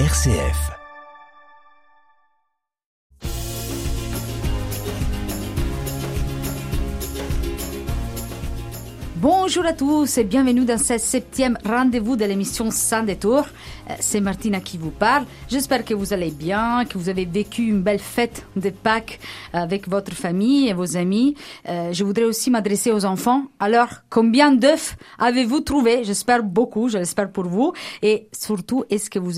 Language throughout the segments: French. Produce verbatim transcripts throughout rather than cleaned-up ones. R C F. Bonjour à tous et bienvenue dans ce septième rendez-vous de l'émission Sans détour. C'est Martina qui vous parle. J'espère que vous allez bien, que vous avez vécu une belle fête de Pâques avec votre famille et vos amis. Je voudrais aussi m'adresser aux enfants. Alors, combien d'œufs avez-vous trouvé? J'espère beaucoup, je l'espère pour vous. Et surtout, est-ce que vous,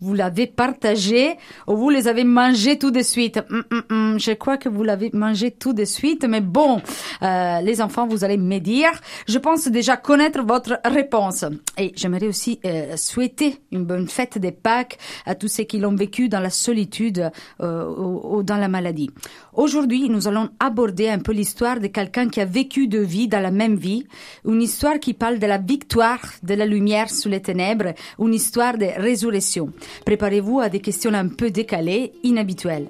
vous l'avez partagé ou vous les avez mangés tout de suite? hum, hum, hum, Je crois que vous l'avez mangé tout de suite, mais bon, euh, les enfants, vous allez me dire. Je pense déjà connaître votre réponse. Et j'aimerais aussi euh, souhaiter une bonne fête des Pâques à tous ceux qui l'ont vécu dans la solitude euh, ou, ou dans la maladie. Aujourd'hui, nous allons aborder un peu l'histoire de quelqu'un qui a vécu deux vies dans la même vie. Une histoire qui parle de la victoire de la lumière sur les ténèbres. Une histoire de résurrection. Préparez-vous à des questions un peu décalées, inhabituelles.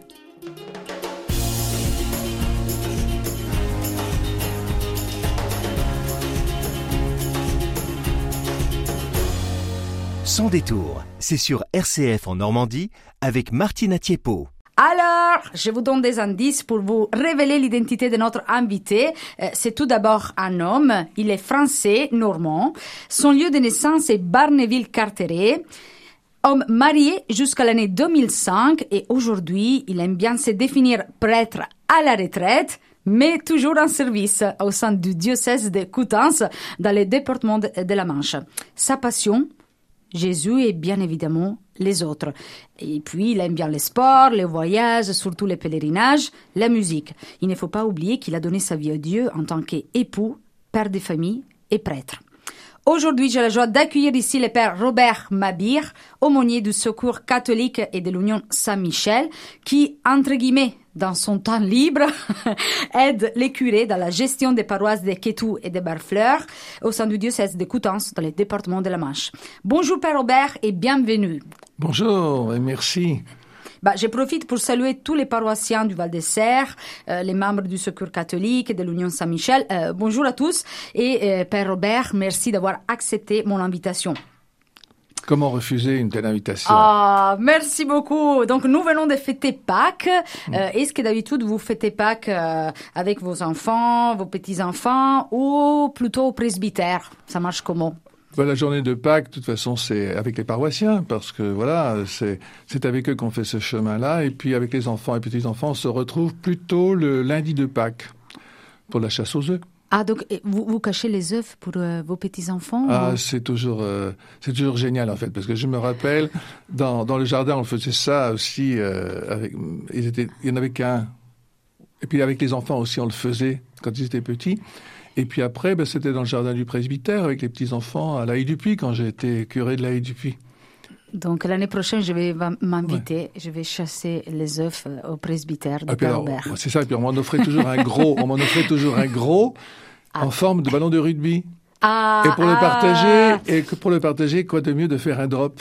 Sans détour, c'est sur R C F en Normandie avec Martina Atiépo. Alors, je vous donne des indices pour vous révéler l'identité de notre invité. C'est tout d'abord un homme, il est français, normand. Son lieu de naissance est Barneville-Carteret. Homme marié jusqu'à l'année deux mille cinq et aujourd'hui, il aime bien se définir prêtre à la retraite, mais toujours en service au sein du diocèse de Coutances dans le département de la Manche. Sa passion, Jésus et bien évidemment les autres. Et puis, il aime bien les sports, les voyages, surtout les pèlerinages, la musique. Il ne faut pas oublier qu'il a donné sa vie à Dieu en tant qu'époux, père de famille et prêtre. Aujourd'hui, j'ai la joie d'accueillir ici le père Robert Mabire, aumônier du Secours catholique et de l'Union Saint-Michel, qui, entre guillemets, dans son temps libre, aide les curés dans la gestion des paroisses de Ketou et de Barfleur au sein du diocèse de Coutances dans le département de la Manche. Bonjour Père Robert et bienvenue. Bonjour et merci. Bah, je profite pour saluer tous les paroissiens du Val-des-Serres, euh, les membres du Secours catholique et de l'Union Saint-Michel. Euh, bonjour à tous et euh, Père Robert, merci d'avoir accepté mon invitation. Comment refuser une telle invitation? Ah, merci beaucoup. Donc, nous venons de fêter Pâques. Euh, est-ce que d'habitude, vous fêtez Pâques euh, avec vos enfants, vos petits-enfants ou plutôt au presbytère? Ça marche comment? Ben, la journée de Pâques, de toute façon, c'est avec les paroissiens parce que, voilà, c'est, c'est avec eux qu'on fait ce chemin-là. Et puis, avec les enfants et petits-enfants, on se retrouve plutôt le lundi de Pâques pour la chasse aux œufs. Ah, donc vous, vous cachez les œufs pour euh, vos petits-enfants? Ah, ou... c'est toujours euh, c'est toujours génial, en fait, parce que je me rappelle, dans, dans le jardin, on faisait ça aussi. Euh, avec, ils étaient, il n'y en avait qu'un. Et puis avec les enfants aussi, on le faisait quand ils étaient petits. Et puis après, ben, c'était dans le jardin du presbytère, avec les petits-enfants, à la Haye-du-Puits, quand j'ai été curé de la Haye-du-Puits. Donc l'année prochaine, je vais m'inviter, ouais. Je vais chasser les œufs au presbytère de ah, Père Robert. C'est ça, et puis on m'en offrait toujours un gros, on m'en offrait toujours un gros ah. en forme de ballon de rugby. Ah, et pour ah. le partager, et pour le partager, quoi de mieux de faire un drop?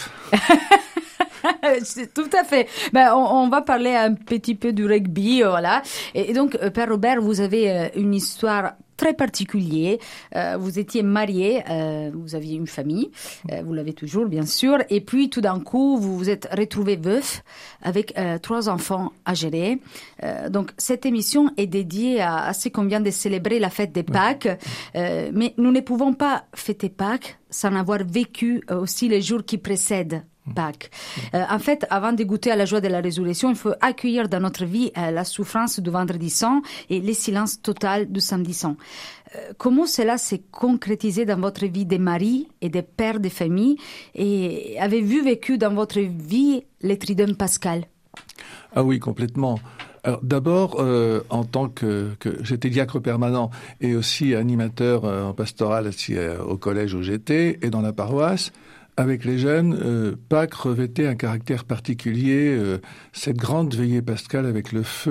Tout à fait. Ben, on, on va parler un petit peu du rugby, voilà. Et donc, Père Robert, vous avez une histoire très particulière. Euh, vous étiez marié, euh, vous aviez une famille, euh, vous l'avez toujours, bien sûr. Et puis, tout d'un coup, vous vous êtes retrouvé veuf avec euh, trois enfants à gérer. Euh, donc, cette émission est dédiée à, à ceux qu'on vient de célébrer la fête des Pâques. Euh, mais nous ne pouvons pas fêter Pâques sans avoir vécu aussi les jours qui précèdent Pâques. Euh, en fait, avant de goûter à la joie de la résurrection, il faut accueillir dans notre vie euh, la souffrance du vendredi saint et le silence total du samedi saint. Euh, comment cela s'est concrétisé dans votre vie de mari et de père de famille? Et avez-vous vécu dans votre vie le Triduum pascal? Ah oui, complètement. Alors d'abord, euh, en tant que, que j'étais diacre permanent et aussi animateur euh, en pastoral aussi, euh, au collège où j'étais et dans la paroisse, avec les jeunes, euh, Pâques revêtait un caractère particulier, euh, cette grande veillée pascale avec le feu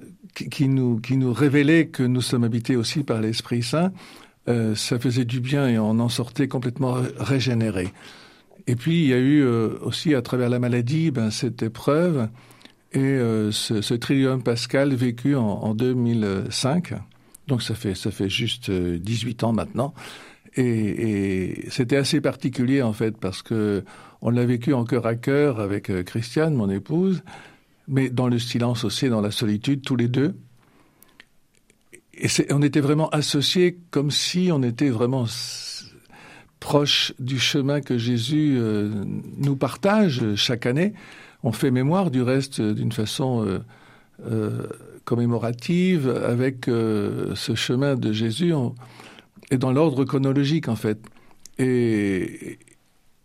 euh, qui, qui, nous, qui nous révélait que nous sommes habités aussi par l'Esprit Saint. Euh, ça faisait du bien et on en sortait complètement régénéré. Et puis il y a eu euh, aussi à travers la maladie ben, cette épreuve et euh, ce, ce Triduum pascal vécu en, en deux mille cinq. Donc ça fait, ça fait juste dix-huit ans maintenant. Et, et c'était assez particulier, en fait, parce que on l'a vécu en cœur à cœur avec Christiane, mon épouse, mais dans le silence aussi, dans la solitude, tous les deux. Et c'est, on était vraiment associés comme si on était vraiment proches du chemin que Jésus euh, nous partage chaque année. On fait mémoire, du reste, d'une façon euh, euh, commémorative avec euh, ce chemin de Jésus, on, et dans l'ordre chronologique, en fait. Et,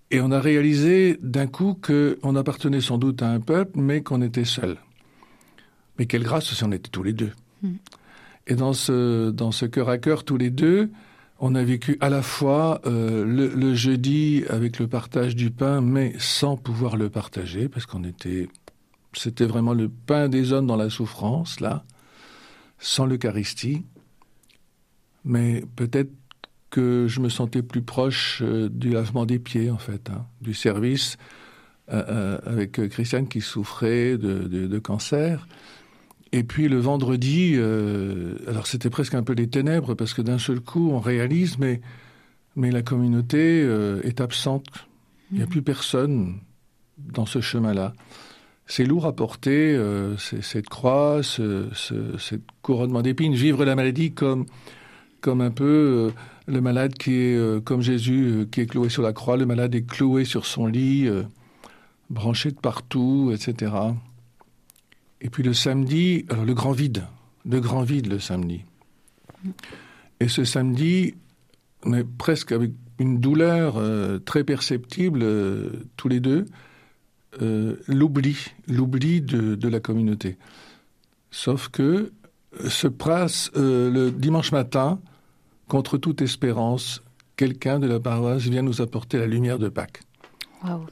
et on a réalisé d'un coup qu'on appartenait sans doute à un peuple, mais qu'on était seul. Mais quelle grâce si on était tous les deux. Mmh. Et dans ce, dans ce cœur à cœur, tous les deux, on a vécu à la fois euh, le, le jeudi avec le partage du pain, mais sans pouvoir le partager, parce qu'on était... C'était vraiment le pain des hommes dans la souffrance, là, sans l'Eucharistie. Mais peut-être que je me sentais plus proche euh, du lavement des pieds, en fait, hein, du service, euh, euh, avec Christiane qui souffrait de, de, de cancer. Et puis le vendredi, euh, alors c'était presque un peu les ténèbres, parce que d'un seul coup, on réalise, mais, mais la communauté euh, est absente. Il n'y a plus personne dans ce chemin-là. C'est lourd à porter, euh, cette croix, ce, ce, ce couronnement d'épines, vivre la maladie comme, comme un peu euh, le malade qui est, euh, comme Jésus, euh, qui est cloué sur la croix, le malade est cloué sur son lit, euh, branché de partout, et cetera Et puis le samedi, alors le grand vide, le grand vide le samedi. Et ce samedi, mais presque avec une douleur euh, très perceptible, euh, tous les deux, euh, l'oubli, l'oubli de, de la communauté. Sauf que se passe euh, le dimanche matin, contre toute espérance, quelqu'un de la paroisse vient nous apporter la lumière de Pâques. Waouh!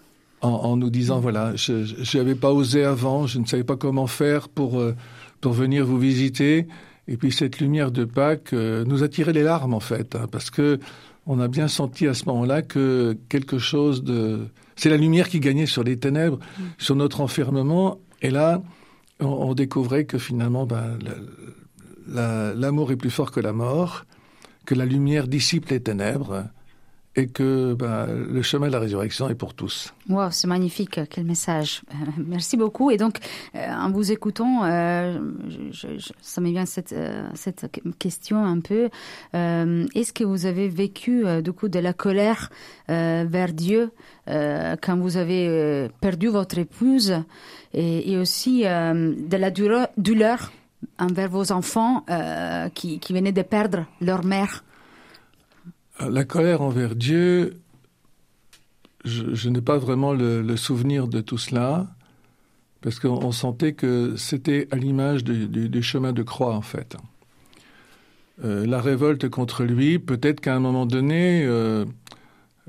En, en nous disant, voilà, je n'avais pas osé avant, je ne savais pas comment faire pour, euh, pour venir vous visiter. Et puis cette lumière de Pâques euh, nous a tiré les larmes, en fait, hein, parce qu'on a bien senti à ce moment-là que quelque chose de... C'est la lumière qui gagnait sur les ténèbres, mmh. sur notre enfermement. Et là, on, on découvrait que finalement, ben, la, la, l'amour est plus fort que la mort, que la lumière dissipe les ténèbres, et que bah, le chemin de la résurrection est pour tous. Wow, c'est magnifique, quel message. Merci beaucoup. Et donc, euh, en vous écoutant, euh, je, je, ça me vient cette, euh, cette question un peu. Euh, est-ce que vous avez vécu, euh, du coup, de la colère euh, vers Dieu euh, quand vous avez perdu votre épouse et, et aussi euh, de la douleur, douleur envers vos enfants euh, qui, qui venaient de perdre leur mère? La colère envers Dieu, je, je n'ai pas vraiment le, le souvenir de tout cela, parce qu'on sentait que c'était à l'image du, du, du chemin de croix, en fait. Euh, la révolte contre lui, peut-être qu'à un moment donné, euh,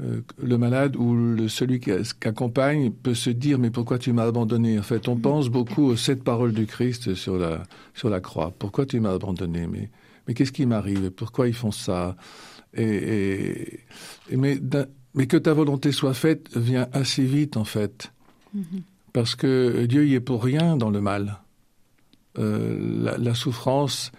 euh, le malade ou le, celui qui accompagne peut se dire « Mais pourquoi tu m'as abandonné ?» En fait, on pense beaucoup aux sept paroles du Christ sur la, sur la croix. « Pourquoi tu m'as abandonné ?»« Mais, mais qu'est-ce qui m'arrive ? Pourquoi ils font ça ?» Et, et, mais, mais que ta volonté soit faite vient assez vite, en fait. Mm-hmm. Parce que Dieu y est pour rien dans le mal. Euh, la, la souffrance,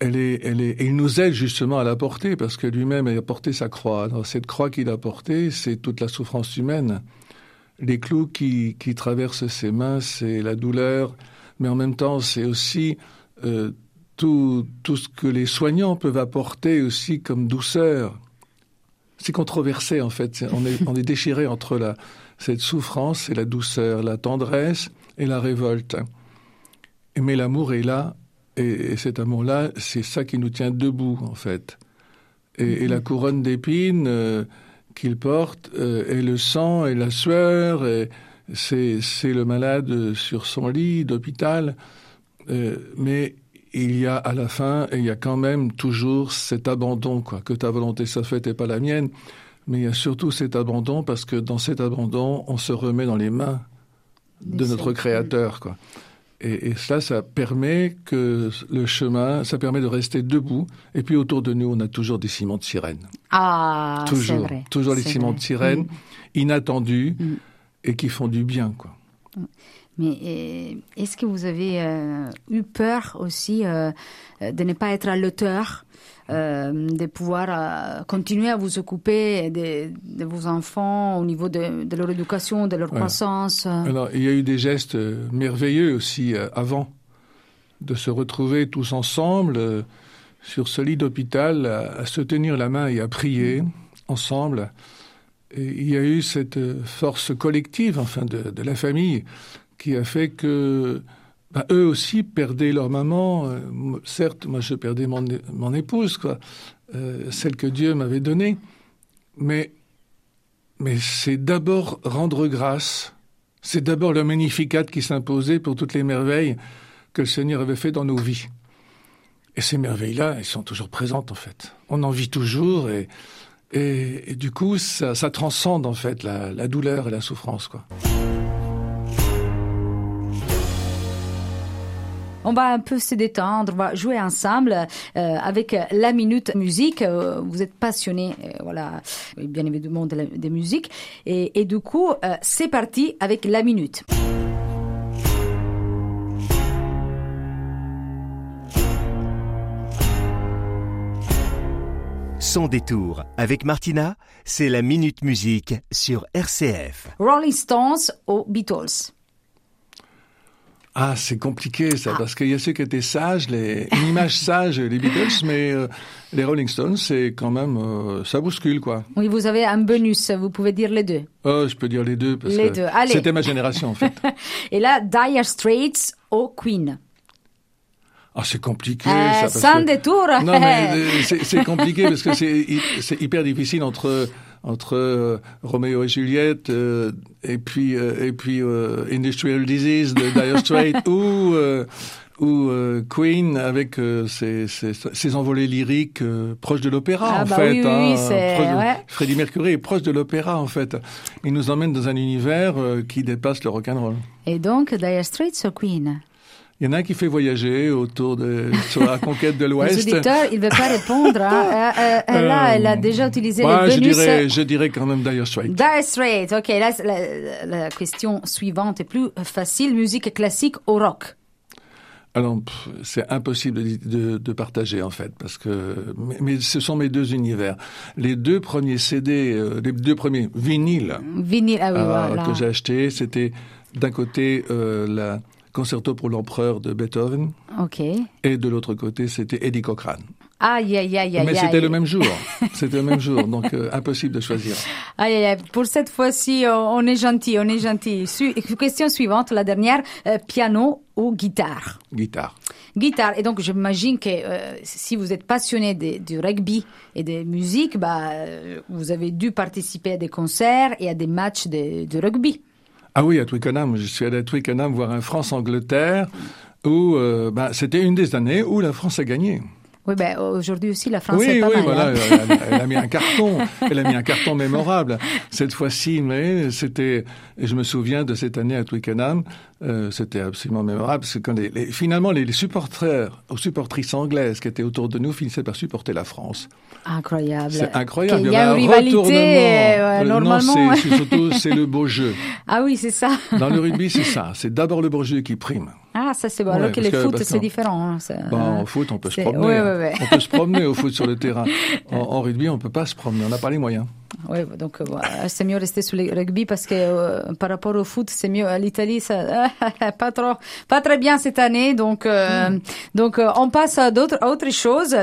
elle est, elle est, et il nous aide justement à la porter, parce que lui-même a porté sa croix. Alors, cette croix qu'il a portée, c'est toute la souffrance humaine. Les clous qui, qui traversent ses mains, c'est la douleur, mais en même temps, c'est aussi... Euh, Tout, tout ce que les soignants peuvent apporter aussi comme douceur. C'est controversé, en fait. On est, on est déchiré entre la, cette souffrance et la douceur, la tendresse et la révolte. Mais l'amour est là, et, et cet amour-là, c'est ça qui nous tient debout, en fait. Et, et la couronne d'épines euh, qu'il porte, euh, et le sang, et la sueur, et c'est, c'est le malade sur son lit d'hôpital. Euh, mais... Il y a à la fin, et il y a quand même toujours cet abandon, quoi, que ta volonté soit faite et pas la mienne. Mais il y a surtout cet abandon, parce que dans cet abandon, on se remet dans les mains de Merci. notre Créateur, quoi. Et, et cela, ça permet que le chemin, ça permet de rester debout. Et puis autour de nous, on a toujours des ciments de sirène. Ah, toujours, c'est vrai. Toujours les ciments de sirène, mmh. inattendus, mmh. et qui font du bien, quoi. Mmh. Mais est-ce que vous avez euh, eu peur aussi euh, de ne pas être à l'auteur, euh, de pouvoir euh, continuer à vous occuper de, de vos enfants au niveau de, de leur éducation, de leur voilà. croissance? Alors, il y a eu des gestes merveilleux aussi euh, avant, de se retrouver tous ensemble euh, sur ce lit d'hôpital, à, à se tenir la main et à prier ensemble. Et il y a eu cette force collective, enfin, de, de la famille, qui a fait que ben, eux aussi perdaient leur maman. Euh, certes, moi, je perdais mon, mon épouse, quoi, euh, celle que Dieu m'avait donnée. Mais, mais c'est d'abord rendre grâce. C'est d'abord le magnificat qui s'imposait pour toutes les merveilles que le Seigneur avait fait dans nos vies. Et ces merveilles-là, elles sont toujours présentes, en fait. On en vit toujours et... Et, et du coup, ça, ça transcende en fait la, la douleur et la souffrance, quoi. On va un peu se détendre, on va jouer ensemble euh, avec la Minute Musique. Vous êtes passionné, voilà, bien évidemment, de la, des musiques. Et, et du coup, euh, c'est parti avec la Minute. Sans détour, avec Martina, c'est la Minute Musique sur R C F. Rolling Stones ou Beatles? Ah, c'est compliqué ça, ah. parce qu'il y a ceux qui étaient sages, les images sages, les Beatles, mais euh, les Rolling Stones, c'est quand même, euh, ça bouscule, quoi. Oui, vous avez un bonus, vous pouvez dire les deux. Oh, je peux dire les deux, parce les que deux. C'était ma génération, en fait. Et là, Dire Straits ou Queen? Ah, c'est compliqué. Euh, ça, sans que... détour. Non, mais c'est, c'est compliqué parce que c'est, c'est hyper difficile entre entre euh, Roméo et Juliette euh, et puis euh, et puis euh, Industrial Disease de Dire Straits ou euh, ou euh, Queen avec euh, ses, ses, ses envolées lyriques euh, proches de l'opéra ah, en bah fait. Oui, hein, oui, c'est... De... Ouais. Freddie Mercury est proche de l'opéra en fait. Il nous emmène dans un univers euh, qui dépasse le rock'n'roll. Et donc Dire Straits ou Queen? Il y en a un qui fait voyager autour de, sur la conquête de l'Ouest. Les auditeurs, il ne veut pas répondre. Hein. euh, euh, là, elle a déjà utilisé bah, les bonus. Je dirais, je dirais quand même Dire Straits. Dire Straits. OK, là, la, la question suivante est plus facile. Musique classique ou rock? Alors, c'est impossible de, de, de partager, en fait, parce que mais, mais ce sont mes deux univers. Les deux premiers C D, euh, les deux premiers vinyles Vinyl, ah oui, euh, voilà. que j'ai achetés, c'était d'un côté euh, la... Concerto pour l'empereur de Beethoven. OK. Et de l'autre côté, c'était Eddie Cochrane. Aïe, aïe, aïe, aïe. Mais c'était aïe. le même jour. C'était le même jour. Donc, euh, impossible de choisir. Aïe, aïe, aïe. Pour cette fois-ci, on est gentil, on est gentil. Su- question suivante, la dernière. Euh, piano ou guitare? Guitare. Guitare. Et donc, j'imagine que euh, si vous êtes passionné du rugby et des musiques, bah, euh, vous avez dû participer à des concerts et à des matchs de, de rugby. Ah oui, à Twickenham. Je suis allé à Twickenham voir un France-Angleterre où euh, bah, c'était une des années où la France a gagné. Oui, ben, aujourd'hui aussi, la France oui, est pas oui, mal. Oui, voilà, hein. elle, elle a mis un carton. Elle a mis un carton mémorable cette fois-ci. Mais c'était, je me souviens de cette année à Twickenham, euh, c'était absolument mémorable. Parce que quand les, les, finalement, les, les supporters ou supportrices anglaises qui étaient autour de nous finissaient par supporter la France. Incroyable. C'est incroyable. Il y a une rivalité. Euh, normalement. Non, c'est, c'est surtout, c'est le beau jeu. Ah oui, c'est ça. Dans le rugby, c'est ça. C'est d'abord le beau jeu qui prime. Ah, ça c'est bon. Ouais, alors que le foot, que, c'est non. différent. Hein, c'est... Bon, au foot, on peut c'est... se promener. Ouais, ouais, ouais. On peut se promener au foot sur le terrain. En, en rugby, on ne peut pas se promener. On n'a pas les moyens. Oui, donc voilà, c'est mieux rester sur le rugby parce que euh, par rapport au foot, c'est mieux. L'Italie, ça euh, pas trop, pas très bien cette année. Donc, euh, mm. donc euh, on passe à d'autres, à autre chose.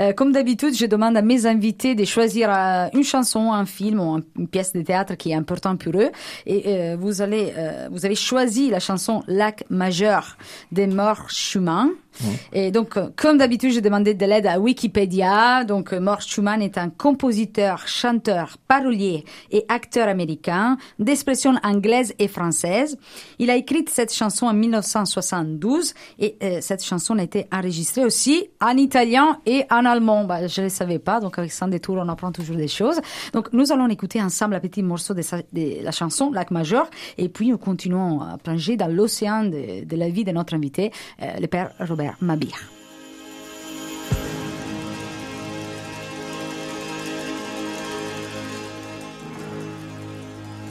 Euh, comme d'habitude, je demande à mes invités de choisir euh, une chanson, un film ou une pièce de théâtre qui est importante pour eux. Et euh, vous allez, euh, vous avez choisi la chanson Lago Maggiore de Mort Shuman. Mmh. Et donc, comme d'habitude, j'ai demandé de l'aide à Wikipédia. Donc, Mort Shuman est un compositeur, chanteur, parolier et acteur américain d'expression anglaise et française. Il a écrit cette chanson en dix-neuf cent soixante-douze et euh, cette chanson a été enregistrée aussi en italien et en allemand. Bah, je ne le savais pas, donc avec Sans détour, on apprend toujours des choses. Donc, nous allons écouter ensemble un petit morceau de, sa, de la chanson Lago Maggiore et puis nous continuons à plonger dans l'océan de, de la vie de notre invité, euh, le père Robert Mabire.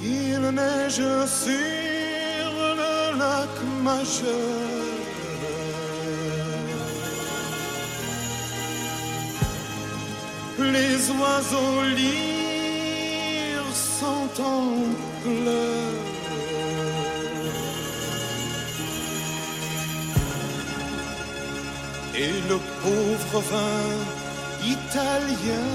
Il neige sur le lac Maggiore. Les oiseaux lyres sont en pleurs. Et le pauvre vin italien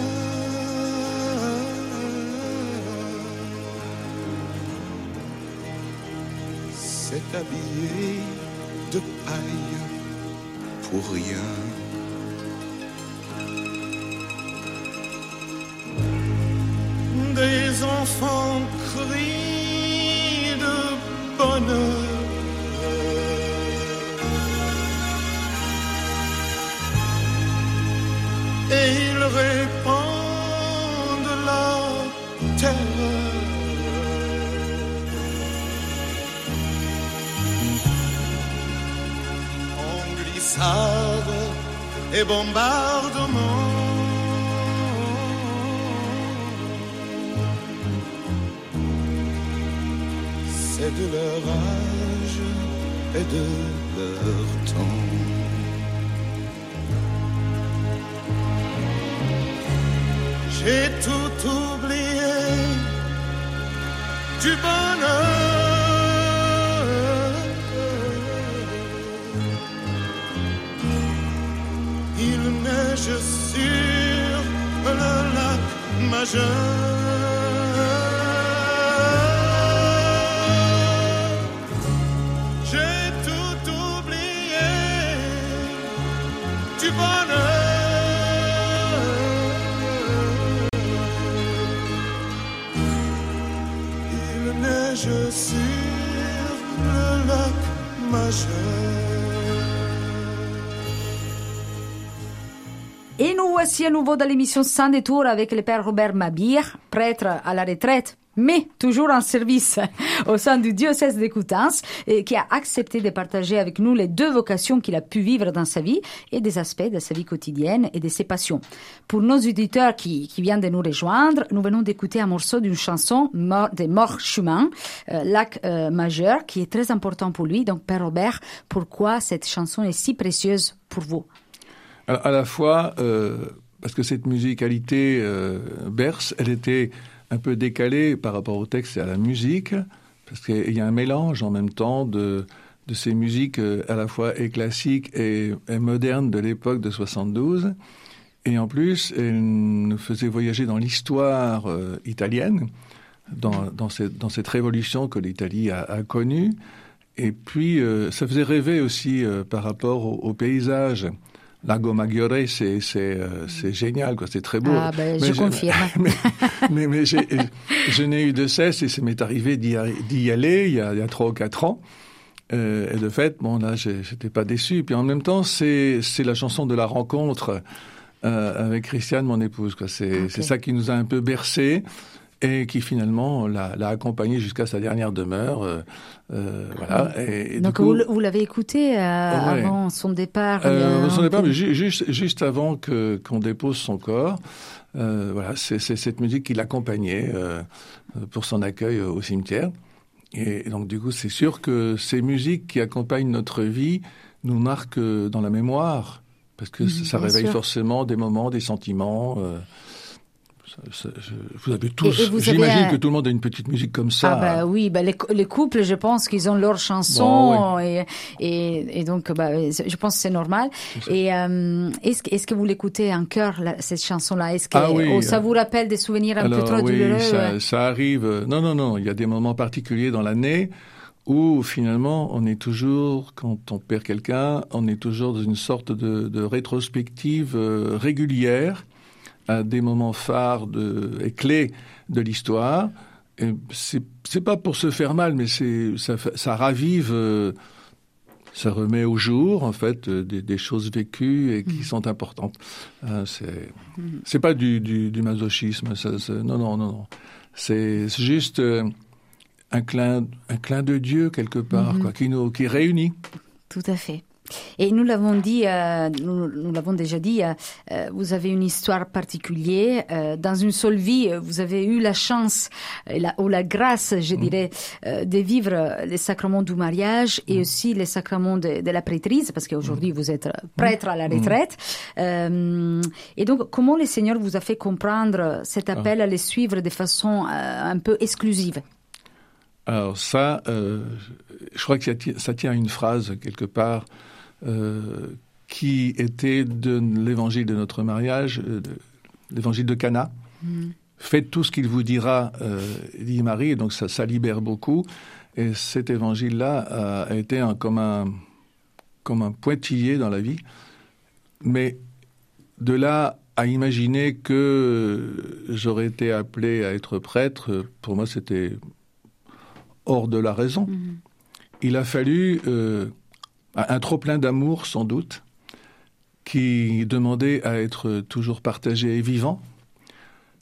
s'est habillé de paille pour rien. Des enfants crient de bonheur. Et ils répandent la terreur. En glissade et bombardement, c'est de leur âge et de leur temps. J'ai tout oublié du bonheur. Il neige sur le lac Maggiore. J'ai tout oublié du bonheur. Je suis le lac Maggiore. Et nous voici à nouveau dans l'émission Sans détour avec le père Robert Mabire, prêtre à la retraite, mais toujours en service au sein du diocèse de Coutances, et qui a accepté de partager avec nous les deux vocations qu'il a pu vivre dans sa vie et des aspects de sa vie quotidienne et de ses passions. Pour nos auditeurs qui, qui viennent de nous rejoindre, nous venons d'écouter un morceau d'une chanson de Mort Shuman, euh, Lac euh, Majeur, qui est très important pour lui. Donc, Père Robert, pourquoi cette chanson est si précieuse pour vous? Alors, à la fois, euh, parce que cette musicalité euh, berce, elle était un peu décalé par rapport au texte et à la musique, parce qu'il y a un mélange en même temps de, de ces musiques à la fois et classiques et, et modernes de l'époque de soixante-douze. Et en plus, elle nous faisait voyager dans l'histoire euh, italienne, dans, dans, cette, dans cette révolution que l'Italie a, a connue. Et puis, euh, ça faisait rêver aussi euh, par rapport au, au paysage. Lago Maggiore, c'est, c'est, c'est génial, quoi. C'est très beau. Ah ben, je confirme. Mais, mais, mais j'ai, je n'ai eu de cesse, et ça m'est arrivé d'y, d'y aller il y a, il y a trois ou quatre ans. Euh, et de fait, bon, là, j'étais pas déçu. Puis en même temps, c'est, c'est la chanson de la rencontre euh, avec Christiane, mon épouse, quoi. C'est, okay. C'est ça qui nous a un peu bercés. Et qui finalement l'a, l'a accompagné jusqu'à sa dernière demeure. Euh, euh, voilà. Et, et donc coup, vous l'avez écouté euh, ouais. avant son départ. Euh, avant son départ, mais ju- juste juste avant que qu'on dépose son corps. Euh, voilà, c'est, c'est cette musique qui l'accompagnait euh, pour son accueil au cimetière. Et donc du coup, c'est sûr que ces musiques qui accompagnent notre vie nous marquent dans la mémoire, parce que mmh, ça réveille sûr. forcément des moments, des sentiments. Euh, Ça, je, vous avez tous, et, et vous j'imagine avez... que tout le monde a une petite musique comme ça. Ah bah oui, bah les, les couples, je pense qu'ils ont leurs chansons, bon, ouais. et, et, et donc bah, je pense que c'est normal. C'est et euh, est-ce, est-ce que vous l'écoutez en chœur, là, cette chanson-là? Est-ce que ah oui, oh, ça vous rappelle des souvenirs un alors, peu trop oui, douloureux? Ça, ouais. ça arrive. Non, non, non. Il y a des moments particuliers dans l'année où finalement, on est toujours, quand on perd quelqu'un, on est toujours dans une sorte de, de rétrospective euh, régulière. À des moments phares de, et clés de l'histoire. Et c'est, c'est pas pour se faire mal, mais c'est, ça, ça ravive, euh, ça remet au jour, en fait, des, des choses vécues et qui mmh. sont importantes. Euh, c'est, mmh. c'est pas du, du, du masochisme. Ça, ça, non, non, non, non. C'est, c'est juste euh, un clin, un clin de Dieu, quelque part, mmh. quoi, qui nous, qui réunit. Tout à fait. Et nous l'avons dit, euh, nous, nous l'avons déjà dit, euh, vous avez une histoire particulière. Euh, dans une seule vie, vous avez eu la chance la, ou la grâce, je mmh. dirais, euh, de vivre les sacrements du mariage et mmh. aussi les sacrements de, de la prêtrise, parce qu'aujourd'hui, mmh. vous êtes prêtre à la retraite. Mmh. Euh, et donc, comment le Seigneur vous a fait comprendre cet appel ah. à les suivre de façon euh, un peu exclusive ? Alors ça, euh, je crois que ça tient, ça tient à une phrase, quelque part, euh, qui était de l'évangile de notre mariage, euh, de, l'évangile de Cana. Mmh. Faites tout ce qu'il vous dira, euh, dit Marie, et donc ça, ça libère beaucoup. Et cet évangile-là a, a été un, comme, un, comme un pointillé dans la vie. Mais de là à imaginer que j'aurais été appelé à être prêtre, pour moi c'était... hors de la raison. Mmh. Il a fallu euh, un trop-plein d'amour, sans doute, qui demandait à être toujours partagé et vivant,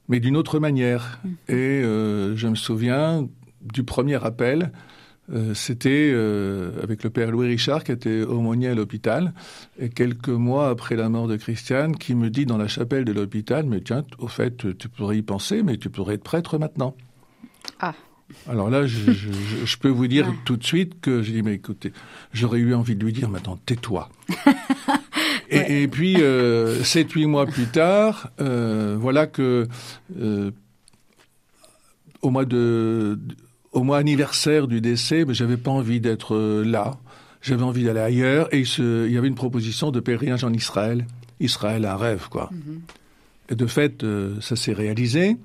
mais d'une autre manière. Mmh. Et euh, je me souviens du premier appel, euh, c'était euh, avec le père Louis Richard, qui était aumônier à l'hôpital, et quelques mois après la mort de Christiane, qui me dit dans la chapelle de l'hôpital, « Mais tiens, au fait, tu pourrais y penser, mais tu pourrais être prêtre maintenant. » Ah. Alors là, je, je, je peux vous dire ouais. tout de suite que j'ai dit, mais écoutez, j'aurais eu envie de lui dire, maintenant, tais-toi. et, ouais. et puis, euh, sept huit mois plus tard, euh, voilà que, euh, au mois de, au mois anniversaire du décès, ben, j'avais pas envie d'être là, j'avais envie d'aller ailleurs, et il, se, il y avait une proposition de pèlerinage en Israël. Israël, un rêve, quoi. Mm-hmm. Et de fait, euh, ça s'est réalisé.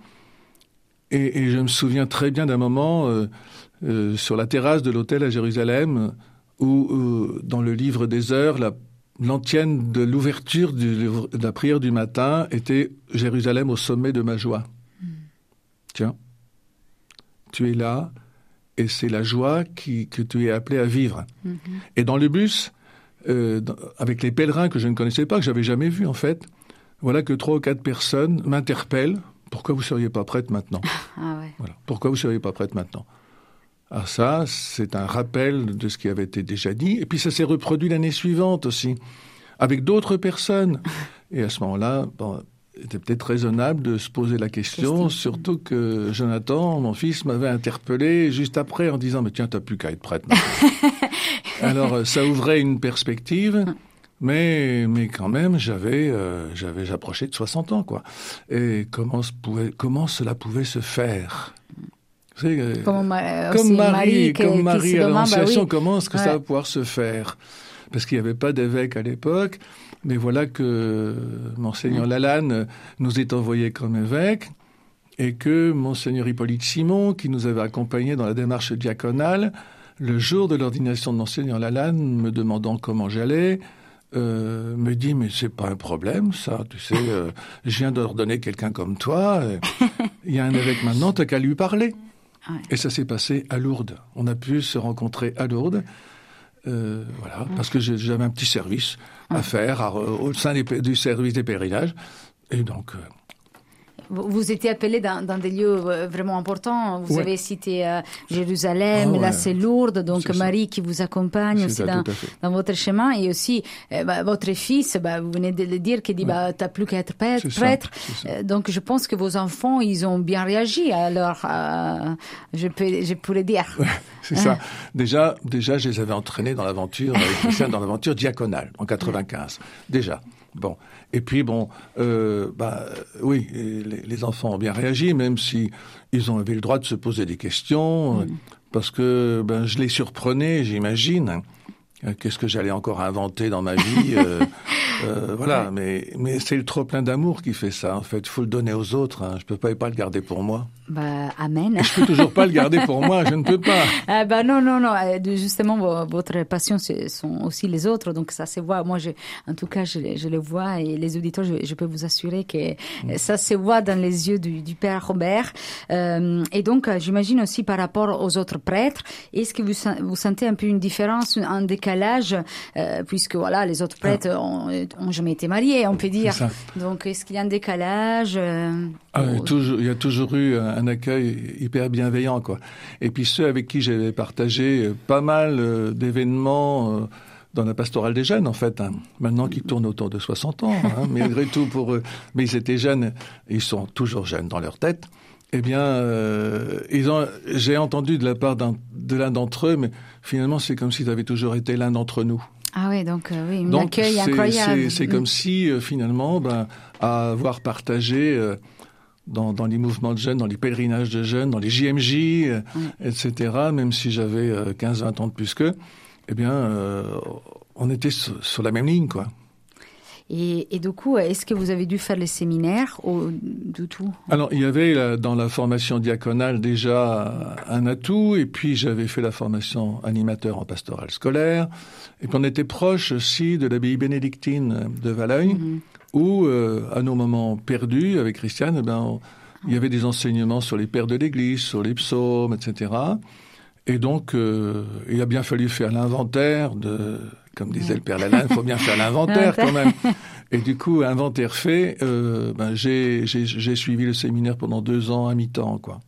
Et, et je me souviens très bien d'un moment euh, euh, sur la terrasse de l'hôtel à Jérusalem où, euh, dans le livre des heures, la, l'antienne de l'ouverture du, de la prière du matin était « Jérusalem au sommet de ma joie mmh. ». Tiens, tu es là et c'est la joie qui, que tu es appelé à vivre. Mmh. Et dans le bus, euh, dans, avec les pèlerins que je ne connaissais pas, que j'avais jamais vus en fait, voilà que trois ou quatre personnes m'interpellent. Pourquoi vous ne seriez pas prête maintenant ? Ah ouais. Voilà. Pourquoi vous ne seriez pas prête maintenant ? Alors ça, c'est un rappel de ce qui avait été déjà dit. Et puis ça s'est reproduit l'année suivante aussi, avec d'autres personnes. Et à ce moment-là, bon, c'était peut-être raisonnable de se poser la question, question. surtout que Jonathan, mon fils, m'avait interpellé juste après en disant « Mais tiens, tu n'as plus qu'à être prête maintenant. » Alors ça ouvrait une perspective... Mais, mais quand même, j'avais, euh, j'avais, j'approchais de soixante ans, quoi. Et comment, se pouvait, comment cela pouvait se faire ? Vous savez, euh, comme, ma, comme Marie, que, comme Marie à l'Annonciation, bah oui. comment est-ce que ouais. ça va pouvoir se faire ? Parce qu'il n'y avait pas d'évêque à l'époque, mais voilà que Monseigneur Lalanne nous est envoyé comme évêque, et que Monseigneur Hippolyte Simon, qui nous avait accompagnés dans la démarche diaconale, le jour de l'ordination de Monseigneur Lalanne, me demandant comment j'allais... Euh, me dit, mais c'est pas un problème, ça, tu sais, euh, je viens d'ordonner quelqu'un comme toi, il y a un évêque maintenant, t'as qu'à lui parler. Ouais. Et ça s'est passé à Lourdes. On a pu se rencontrer à Lourdes, euh, voilà, ouais. parce que j'avais un petit service ouais. à faire à, au sein des, du service des pèlerinages, et donc... Euh, Vous étiez appelé dans, dans des lieux vraiment importants. Vous ouais. avez cité euh, Jérusalem, ah, ouais. là c'est Lourdes, donc c'est Marie ça. Qui vous accompagne c'est aussi ça, dans, dans votre chemin. Et aussi, euh, bah, votre fils, bah, vous venez de le dire, qui dit ouais. bah, « t'as plus qu'à être prêtre ». Euh, donc je pense que vos enfants, ils ont bien réagi. Alors, euh, je, peux, je peux le dire. Ouais, c'est hein. ça. Déjà, déjà, je les avais entraînés dans l'aventure, dans l'aventure diaconale, en quatre-vingt-quinze. Déjà. Bon. Et puis, bon, euh, bah, oui, les, les enfants ont bien réagi, même si ils ont eu le droit de se poser des questions, mmh. parce que ben, je les surprenais, j'imagine. Qu'est-ce que j'allais encore inventer dans ma vie euh, euh, voilà, ouais. mais, mais c'est le trop-plein d'amour qui fait ça, en fait. Il faut le donner aux autres, hein. Je ne peux pas, pas le garder pour moi. Bah, amen. Et je ne peux toujours pas le garder pour moi, je ne peux pas. Ah bah non, non, non. Justement, votre passion, ce sont aussi les autres, donc ça se voit. Moi, je, en tout cas, je, je le vois, et les auditeurs, je, je peux vous assurer que mmh. ça se voit dans les yeux du, du père Robert. Euh, et donc, j'imagine aussi par rapport aux autres prêtres, est-ce que vous, vous sentez un peu une différence, un décalage à l'âge, euh, puisque voilà, les autres prêtres n'ont ah. jamais été mariés, on peut dire. Donc, est-ce qu'il y a un décalage euh, ah, aux... toujours, il y a toujours eu un accueil hyper bienveillant, quoi. Et puis ceux avec qui j'avais partagé pas mal euh, d'événements, euh, dans la pastorale des jeunes, en fait, hein. Maintenant qu'ils tournent autour de soixante ans, hein, malgré tout pour eux, mais ils étaient jeunes, et ils sont toujours jeunes dans leur tête. Eh bien, euh, ils ont, j'ai entendu de la part d'un, de l'un d'entre eux, mais finalement, c'est comme si tu avais toujours été l'un d'entre nous. Ah oui, donc euh, oui, un accueil incroyable. C'est, c'est comme si, euh, finalement, ben, à avoir partagé euh, dans, dans les mouvements de jeunes, dans les pèlerinages de jeunes, dans les J M J, euh, oui. et cetera, même si j'avais euh, quinze à vingt ans de plus qu'eux, eh bien, euh, on était sur, sur la même ligne, quoi. Et, et du coup, est-ce que vous avez dû faire le séminaire ou du tout ? Alors, il y avait dans la formation diaconale déjà un atout, et puis j'avais fait la formation animateur en pastorale scolaire, et puis on était proche aussi de l'abbaye bénédictine de Valeuil, mm-hmm. où, euh, à nos moments perdus avec Christiane, eh ben, on, il y avait des enseignements sur les pères de l'Église, sur les psaumes, et cetera. Et donc, euh, il a bien fallu faire l'inventaire de... Comme disait ouais. le père Lalanne, il faut bien faire l'inventaire quand même. Et du coup, inventaire fait, euh, ben j'ai, j'ai, j'ai suivi le séminaire pendant deux ans à mi-temps, quoi.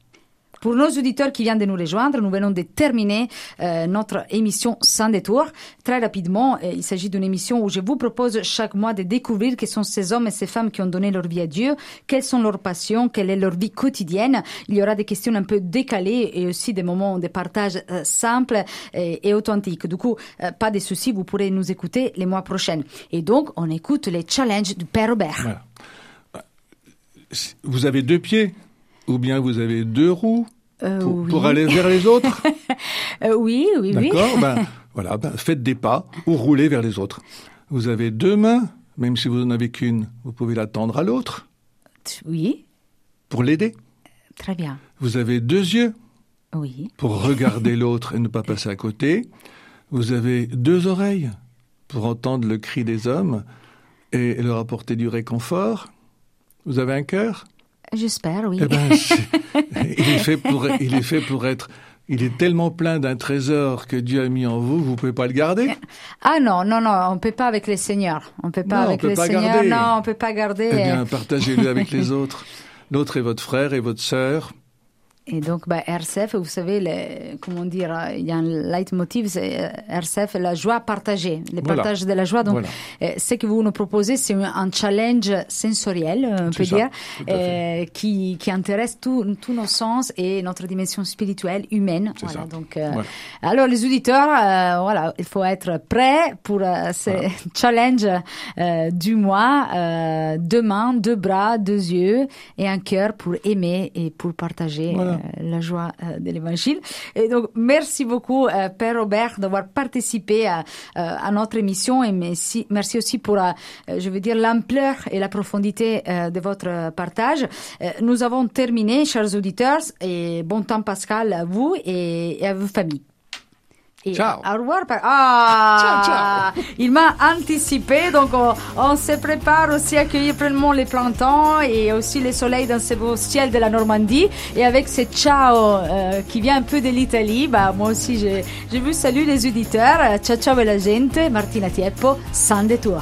Pour nos auditeurs qui viennent de nous rejoindre, nous venons de terminer euh, notre émission Sans détour. Très rapidement, euh, il s'agit d'une émission où je vous propose chaque mois de découvrir qui sont ces hommes et ces femmes qui ont donné leur vie à Dieu, quelles sont leurs passions, quelle est leur vie quotidienne. Il y aura des questions un peu décalées et aussi des moments de partage euh, simples et, et authentiques. Du coup, euh, pas de soucis, vous pourrez nous écouter les mois prochains. Et donc, on écoute les challenges du Père Robert. Voilà. Vous avez deux pieds ? Ou bien vous avez deux roues euh, pour, oui. pour aller vers les autres. euh, oui, oui, D'accord, oui. D'accord. Ben, voilà, ben, faites des pas ou roulez vers les autres. Vous avez deux mains, même si vous n'en avez qu'une, vous pouvez la tendre à l'autre. Oui. Pour l'aider. Très bien. Vous avez deux yeux. Oui. Pour regarder l'autre et ne pas passer à côté. Vous avez deux oreilles pour entendre le cri des hommes et leur apporter du réconfort. Vous avez un cœur. J'espère, oui. Eh ben, il est fait pour, il est fait pour être... Il est tellement plein d'un trésor que Dieu a mis en vous, vous ne pouvez pas le garder. Ah non, non, non, on ne peut pas avec les seigneurs. On ne peut pas non, avec les seigneurs. Non, on ne peut pas garder. Eh bien, partagez-le avec les autres. L'autre est votre frère et votre sœur. Et donc, bah, R C F, vous savez, les, comment dire, il y a un leitmotiv, c'est R C F, la joie partagée, le voilà. partage de la joie. Donc, voilà. Ce que vous nous proposez, c'est un challenge sensoriel, on peut dire, euh, qui, qui intéresse tous nos sens et notre dimension spirituelle, humaine. Voilà, donc, euh, voilà. Alors, les auditeurs, euh, voilà, il faut être prêt pour euh, ce voilà. challenge euh, du mois. Euh, deux mains, deux bras, deux yeux et un cœur pour aimer et pour partager. Voilà. La joie de l'évangile. Et donc, merci beaucoup, euh, Père Robert, d'avoir participé à, à notre émission. Et merci, merci aussi pour, euh, je veux dire, l'ampleur et la profondité euh, de votre partage. Euh, nous avons terminé, chers auditeurs, et bon temps Pascal à vous et, et à vos familles. Et ciao. Au revoir. Par... Ah, ciao, ciao. Il m'a anticipé, donc on, on se prépare aussi à accueillir pleinement les printemps et aussi les soleils dans ce beau ciel de la Normandie. Et avec ce ciao euh, qui vient un peu de l'Italie, bah, moi aussi j'ai, j'ai vu salut les auditeurs. Ciao, ciao, bella gente. Martina Atiépo, sans détour.